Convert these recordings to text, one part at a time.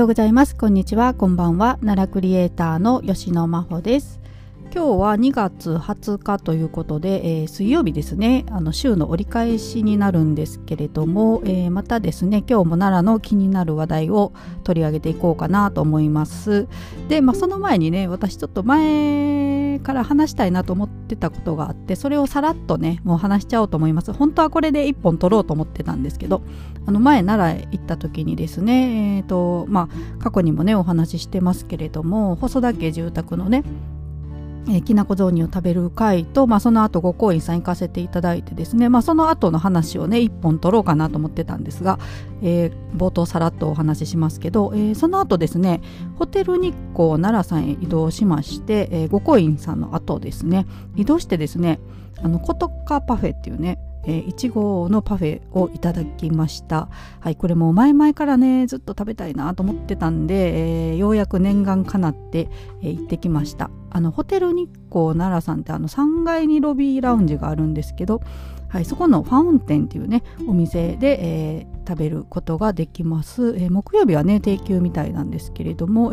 ようございます。こんにちは、こんばんは。奈良クリエイターの吉野真帆です。今日は2月20日ということで、水曜日ですね。週の折り返しになるんですけれども、またですね、今日も奈良の気になる話題を取り上げていこうかなと思います。で、その前にね、私ちょっと前から話したいなと思ってたことがあって、それをさらっとね、もう話しちゃおうと思います。本当はこれで1本取ろうと思ってたんですけど、前奈良行った時にですね、過去にもねお話ししてますけれども、細田家住宅のねきなこ雑煮を食べる会と、その後ご講演さん行かせていただいてですね、その後の話をね一本取ろうかなと思ってたんですが、冒頭さらっとお話ししますけど、その後ですね、ホテル日光奈良さんへ移動しまして、ご講演さんの後ですね、移動してですね、ことかパフェっていうね、いちごのパフェをいただきました。はい、これも前々からねずっと食べたいなと思ってたんで、ようやく念願かなって、行ってきました。ホテル日光奈良さんって3階にロビーラウンジがあるんですけど、はい、そこのファウンテンっていうねお店で、食べることができます。木曜日はね定休みたいなんですけれども、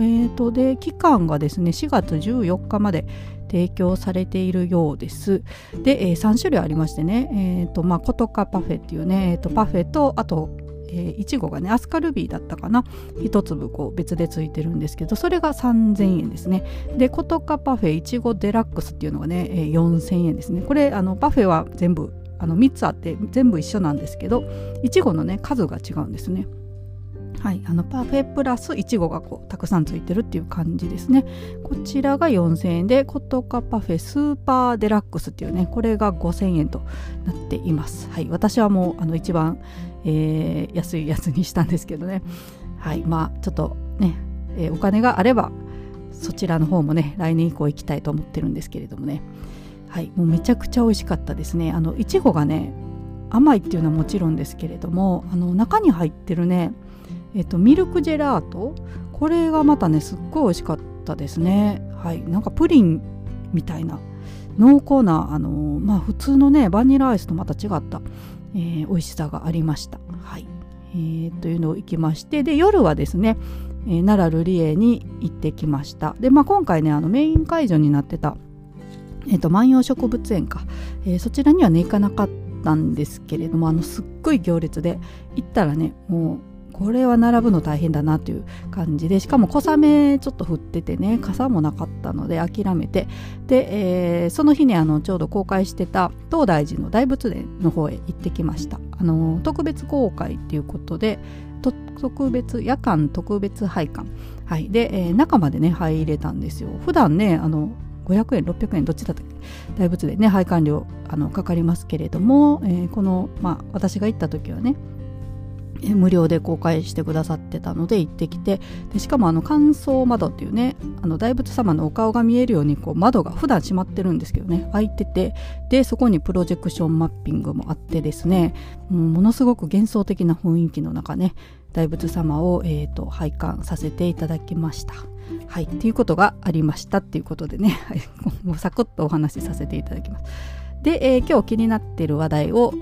で期間がですね4月14日まで提供されているようです。で、3種類ありましてね、ことかパフェっていうね、パフェとあといちごがねアスカルビーだったかな、一粒こう別でついてるんですけど、それが3000円ですね。で、ことかパフェいちごデラックスっていうのがね4000円ですね。これパフェは全部3つあって全部一緒なんですけど、いちごのね数が違うんですね。はい、パフェプラスいちごがこうたくさんついてるっていう感じですね。こちらが4000円で、ことかパフェスーパーデラックスっていうね、これが5000円となっています。はい、私はもう一番、安いやつにしたんですけどね。はい、ちょっとね、お金があればそちらの方もね来年以降行きたいと思ってるんですけれどもね。はい、もうめちゃくちゃ美味しかったですね。いちごがね甘いっていうのはもちろんですけれども、中に入ってるねミルクジェラート、これがまたねすっごい美味しかったですね。はい、なんかプリンみたいな濃厚な普通のねバニラアイスとまた違った、美味しさがありました。はい、というのを行きまして、で夜はですね、奈良瑠璃絵に行ってきました。で、今回ねメイン会場になってた、万葉植物園か、そちらにはね行かなかったんですけれども、すっごい行列で、行ったらねもうこれは並ぶの大変だなという感じで、しかも小雨ちょっと降っててね傘もなかったので諦めて、で、その日ねちょうど公開してた東大寺の大仏殿の方へ行ってきました。特別公開っていうことで、特別夜間特別拝観、はい、で、中までね入れたんですよ。普段ね500円600円どっちだったっけ、大仏殿ね拝観料かかりますけれども、この私が行った時はね無料で公開してくださってたので行ってきて、でしかも観想窓っていうね大仏様のお顔が見えるようにこう窓が普段閉まってるんですけどね開いてて、でそこにプロジェクションマッピングもあってですね、ものすごく幻想的な雰囲気の中ね大仏様を、拝観させていただきました。はい、っていうことがありましたっていうことでねもうサクッとお話しさせていただきます。で、今日気になっている話題を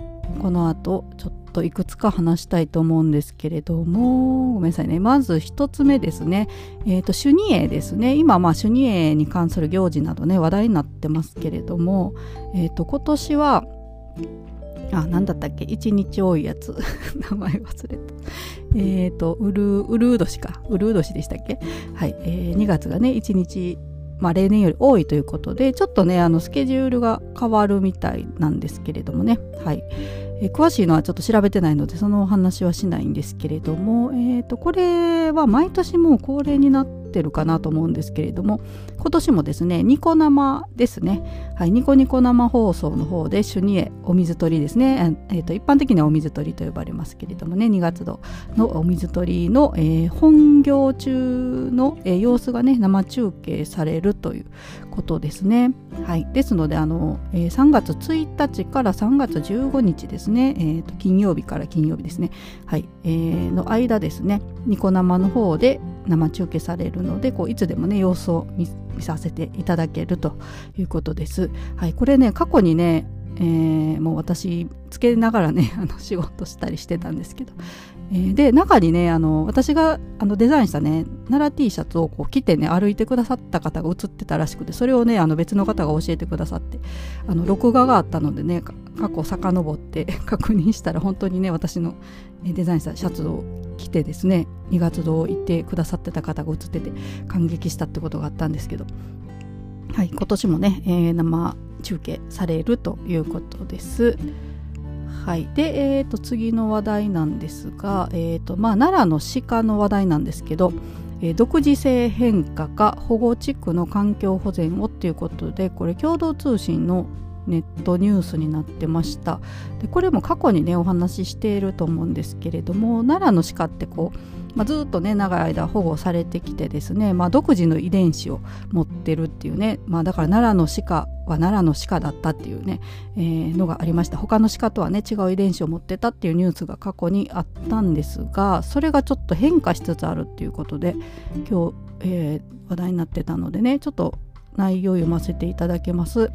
この後ちょっといくつか話したいと思うんですけれども、ごめんなさいね。まず一つ目ですね、修二会ですね。今修二会に関する行事などね話題になってますけれども、今年は何だったっけ、一日多いやつ名前忘れた、うるう年でしたっけ。はい、2月がね一日例年より多いということで、ちょっとねスケジュールが変わるみたいなんですけれどもね。はい、詳しいのはちょっと調べてないのでそのお話はしないんですけれども、これは毎年もう恒例になってるかなと思うんですけれども、今年もですねニコ生ですね、はい、ニコニコ生放送の方で修二会お水取りですね、一般的にはお水取りと呼ばれますけれどもね、2月度のお水取りの、本業中の、様子がね生中継されるということですね。はい、ですので3月1日から3月15日ですね、金曜日から金曜日ですね、はい、の間ですねニコ生の方で生中継されるので、こういつでもね様子を見させていただけるということです。はい、これね過去にね、もう私つけながらね仕事したりしてたんですけど、で中にね私がデザインしたね奈良 T シャツをこう着てね歩いてくださった方が写ってたらしくて、それをね別の方が教えてくださって、録画があったのでね過去遡って確認したら、本当にね私のデザインしたシャツを着てですね二月堂行ってくださってた方が写ってて感激したってことがあったんですけど、はい、今年もね、生中継されるということです。はい、で、次の話題なんですが、奈良の鹿の話題なんですけど、独自性変化か保護地区の環境保全をということで、これ共同通信のネットニュースになってました。でこれも過去にねお話ししていると思うんですけれども、奈良の鹿ってこう、ずっとね長い間保護されてきてですね、独自の遺伝子を持ってるっていうね、だから奈良の鹿は奈良の鹿だったっていうね、のがありました。他の鹿とはね違う遺伝子を持ってたっていうニュースが過去にあったんですが、それがちょっと変化しつつあるっていうことで今日、話題になってたのでね、ちょっと内容を読ませていただけます。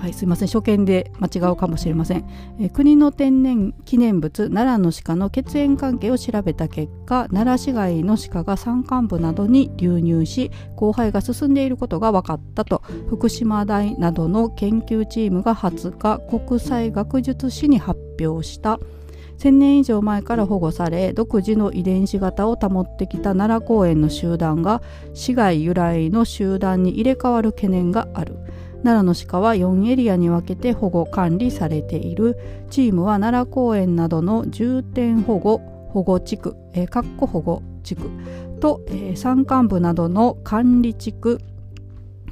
はい、すいません、初見で間違うかもしれません。国の天然記念物奈良の鹿の血縁関係を調べた結果、奈良市外の鹿が山間部などに流入し交配が進んでいることが分かったと、福島大などの研究チームが20日国際学術誌に発表した。1000年以上前から保護され独自の遺伝子型を保ってきた奈良公園の集団が市外由来の集団に入れ替わる懸念がある。奈良の鹿は4エリアに分けて保護管理されている。チームは奈良公園などの重点保護保護地区、保護地区と、山間部などの管理地区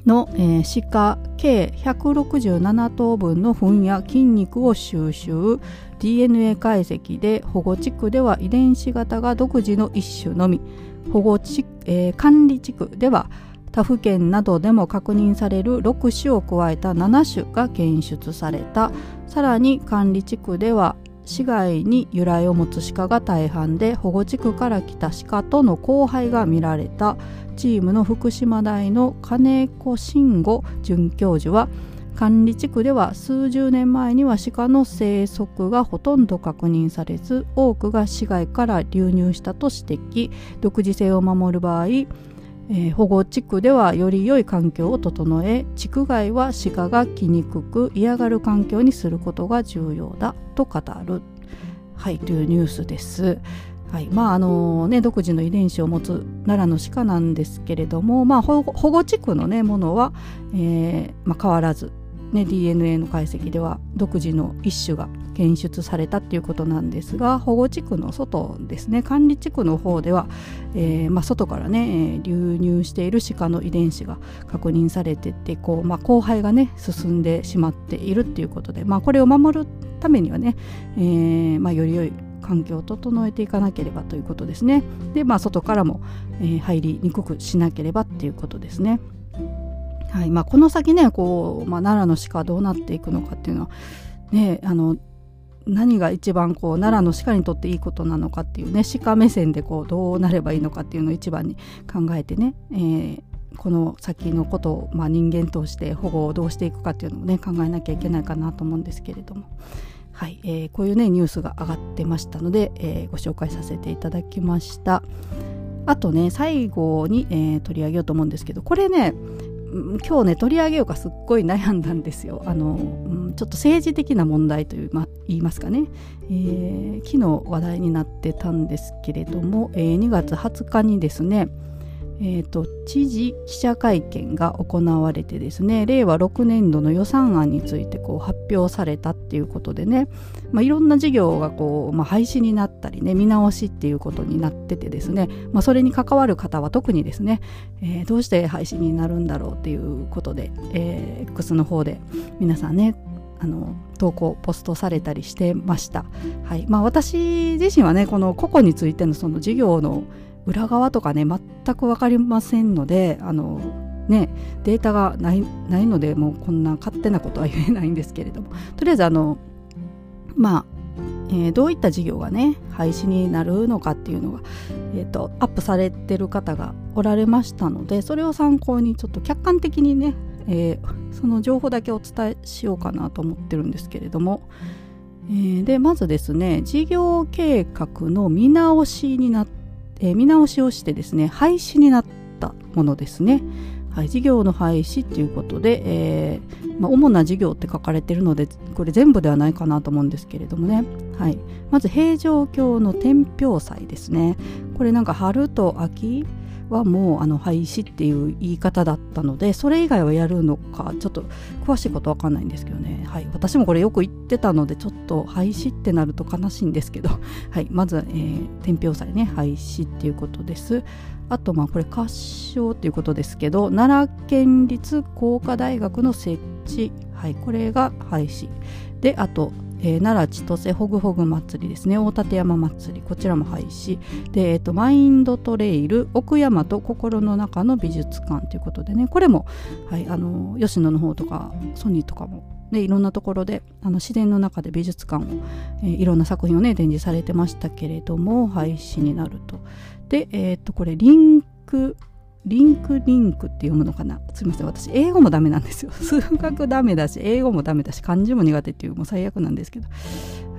の、鹿計167頭分の糞や筋肉を収集、 DNA 解析で保護地区では遺伝子型が独自の一種のみ、保護地、管理地区では他府県などでも確認される6種を加えた7種が検出された。さらに管理地区では市外に由来を持つ鹿が大半で、保護地区から来た鹿との交配が見られた。チームの福島大の金子慎吾准教授は、管理地区では数十年前には鹿の生息がほとんど確認されず、多くが市外から流入したと指摘。独自性を守る場合、保護地区ではより良い環境を整え、地区外は鹿が来にくく嫌がる環境にすることが重要だと語る、はい、というニュースです。はい、独自の遺伝子を持つ奈良の鹿なんですけれども、保護地区の、ものは、変わらず、DNA の解析では独自の一種が検出されたということなんですが、保護地区の外ですね、管理地区の方では、外からね流入している鹿の遺伝子が確認されてて、交配がね進んでしまっているということで、これを守るためにはね、より良い環境を整えていかなければということですね。で、外からも、入りにくくしなければということですね。はい、この先ね奈良の鹿どうなっていくのかっていうのはね、何が一番奈良の鹿にとっていいことなのかっていうね、鹿目線でどうなればいいのかっていうのを一番に考えてね、この先のことを、人間として保護をどうしていくかっていうのをね考えなきゃいけないかなと思うんですけれども、はい、こういうねニュースが上がってましたので、ご紹介させていただきました。あとね最後に、取り上げようと思うんですけど、これね今日ね取り上げようかすっごい悩んだんですよ。ちょっと政治的な問題という、言いますかね、昨日話題になってたんですけれども、2月20日にですね、知事記者会見が行われてですね、令和6年度の予算案について発表されたっていうことでね、いろんな事業が廃止になったりね見直しっていうことになっててですね、それに関わる方は特にですね、どうして廃止になるんだろうっていうことで、X の方で皆さんね投稿ポストされたりしてました。はい、私自身はねこの個々についてのその事業の裏側とかね全く分かりませんので、データがないのでもうこんな勝手なことは言えないんですけれども、とりあえずどういった事業がね廃止になるのかっていうのが、アップされてる方がおられましたので、それを参考にちょっと客観的にね、その情報だけお伝えしようかなと思ってるんですけれども、でまずですね、事業計画の見直しをしてですね、廃止になったものですね。はい、事業の廃止ということで、主な事業って書かれているので、これ全部ではないかなと思うんですけれどもね、はい、まず平城京の天平祭ですね。これなんか春と秋はもう廃止っていう言い方だったので、それ以外はやるのかちょっと詳しいことわかんないんですけどね、はい、私もこれよく言ってたので、ちょっと廃止ってなると悲しいんですけど、はい、まず、天平祭ね、廃止っていうことです。あとこれ合唱ということですけど、奈良県立工科大学の設置、はい、これが廃止で、あと奈良千歳ほぐほぐ祭りですね、大館山祭り、こちらも廃止で、マインドトレイル奥山と心の中の美術館ということでね、これも、はい、吉野の方とかソニーとかも、ね、いろんなところで自然の中で美術館を、いろんな作品をね展示されてましたけれども、廃止になると。で、これリンクって読むのかな、すみません、私英語もダメなんですよ。数学ダメだし英語もダメだし漢字も苦手っていう、もう最悪なんですけど、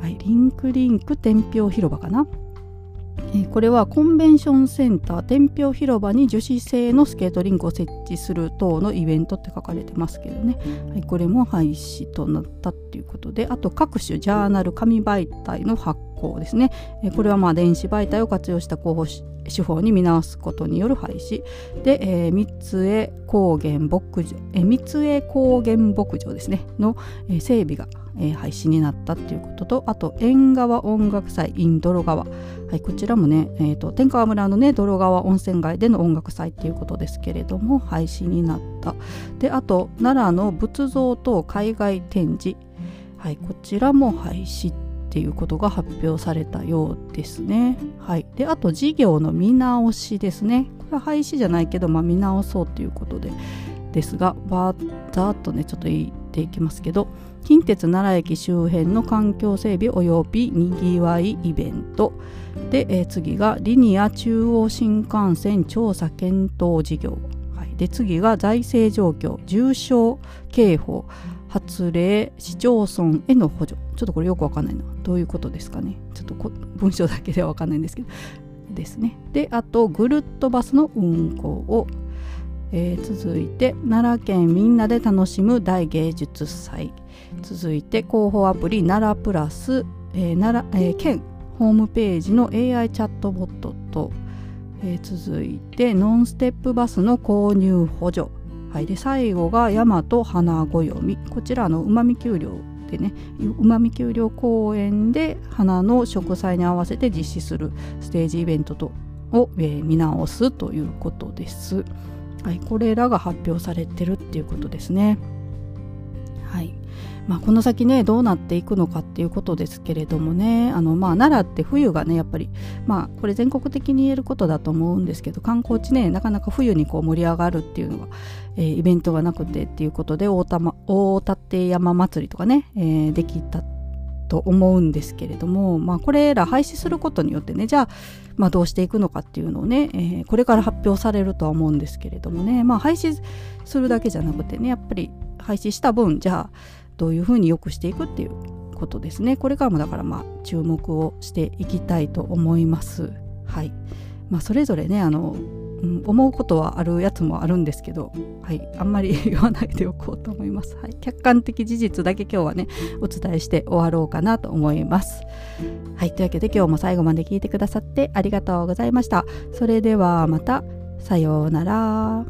はい、リンク天平広場かな、これはコンベンションセンター天平広場に樹脂製のスケートリンクを設置する等のイベントって書かれてますけどね、はい、これも廃止となったっていうことで、あと各種ジャーナル紙媒体の発行ですね、これは電子媒体を活用した広報手法に見直すことによる廃止で、三重高原牧場ですねの、整備が、廃止になったということと、あと縁側音楽祭 in 泥川、はい、こちらもね、天川村のね泥川温泉街での音楽祭ということですけれども、廃止になったで、あと奈良の仏像等海外展示、はい、こちらも廃止っていうことが発表されたようですね、はい、であと事業の見直しですね、これは廃止じゃないけど、見直そうということでですが、ざーっとねちょっと言っていきますけど、近鉄奈良駅周辺の環境整備およびにぎわいイベントで、次がリニア中央新幹線調査検討事業、はい、で次が財政状況重症警報発令市町村への補助、ちょっとこれよくわかんないな、どういうことですかね、ちょっと文章だけではわかんないんですけどですね。であとぐるっとバスの運行を、続いて奈良県みんなで楽しむ大芸術祭、続いて広報アプリ奈良プラス、県ホームページの AI チャットボットと、続いてノンステップバスの購入補助、はい、で最後が大和花暦、こちらうまみ丘陵でね、うまみ丘陵公園で花の植栽に合わせて実施するステージイベントを、見直すということです、はい、これらが発表されてるっていうことですね。はい、この先ねどうなっていくのかっていうことですけれどもね、奈良って冬がねやっぱり、これ全国的に言えることだと思うんですけど、観光地ねなかなか冬に盛り上がるっていうのが、イベントがなくてっていうことで、大館山祭りとかね、できたと思うんですけれども、これら廃止することによってね、じゃあ、どうしていくのかっていうのをね、これから発表されるとは思うんですけれどもね、廃止するだけじゃなくてね、やっぱり廃止した分じゃあどういうふうに良くしていくっていうことですね。これからもだから注目をしていきたいと思います。はい、それぞれね思うことはあるやつもあるんですけど、はい、あんまり言わないでおこうと思います、はい、客観的事実だけ今日はねお伝えして終わろうかなと思います。はい、というわけで今日も最後まで聞いてくださってありがとうございました。それではまた、さようなら。